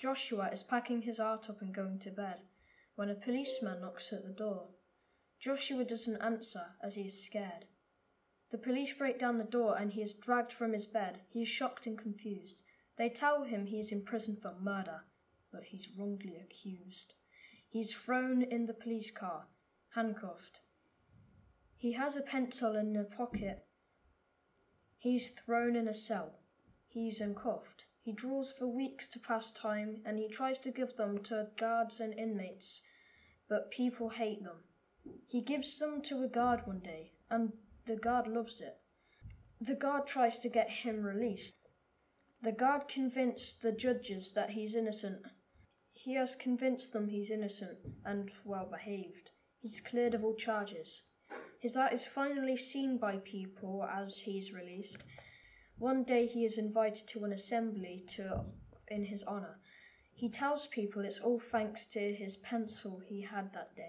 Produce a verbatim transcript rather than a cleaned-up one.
Joshua is packing his art up and going to bed when a policeman knocks at the door. Joshua doesn't answer as he is scared. The police break down the door and he is dragged from his bed. He is shocked and confused. They tell him he is in prison for murder, but he's wrongly accused. He's thrown in the police car, handcuffed. He has a pencil in a pocket. He's thrown in a cell. He's uncuffed. He draws for weeks to pass time, and he tries to give them to guards and inmates, but people hate them. He gives them to a guard one day, and the guard loves it. The guard tries to get him released. The guard convinced the judges that he's innocent. He has convinced them he's innocent and well behaved. He's cleared of all charges. His art is finally seen by people as he's released. One day he is invited to an assembly to in his honor. He tells people it's all thanks to his pencil he had that day.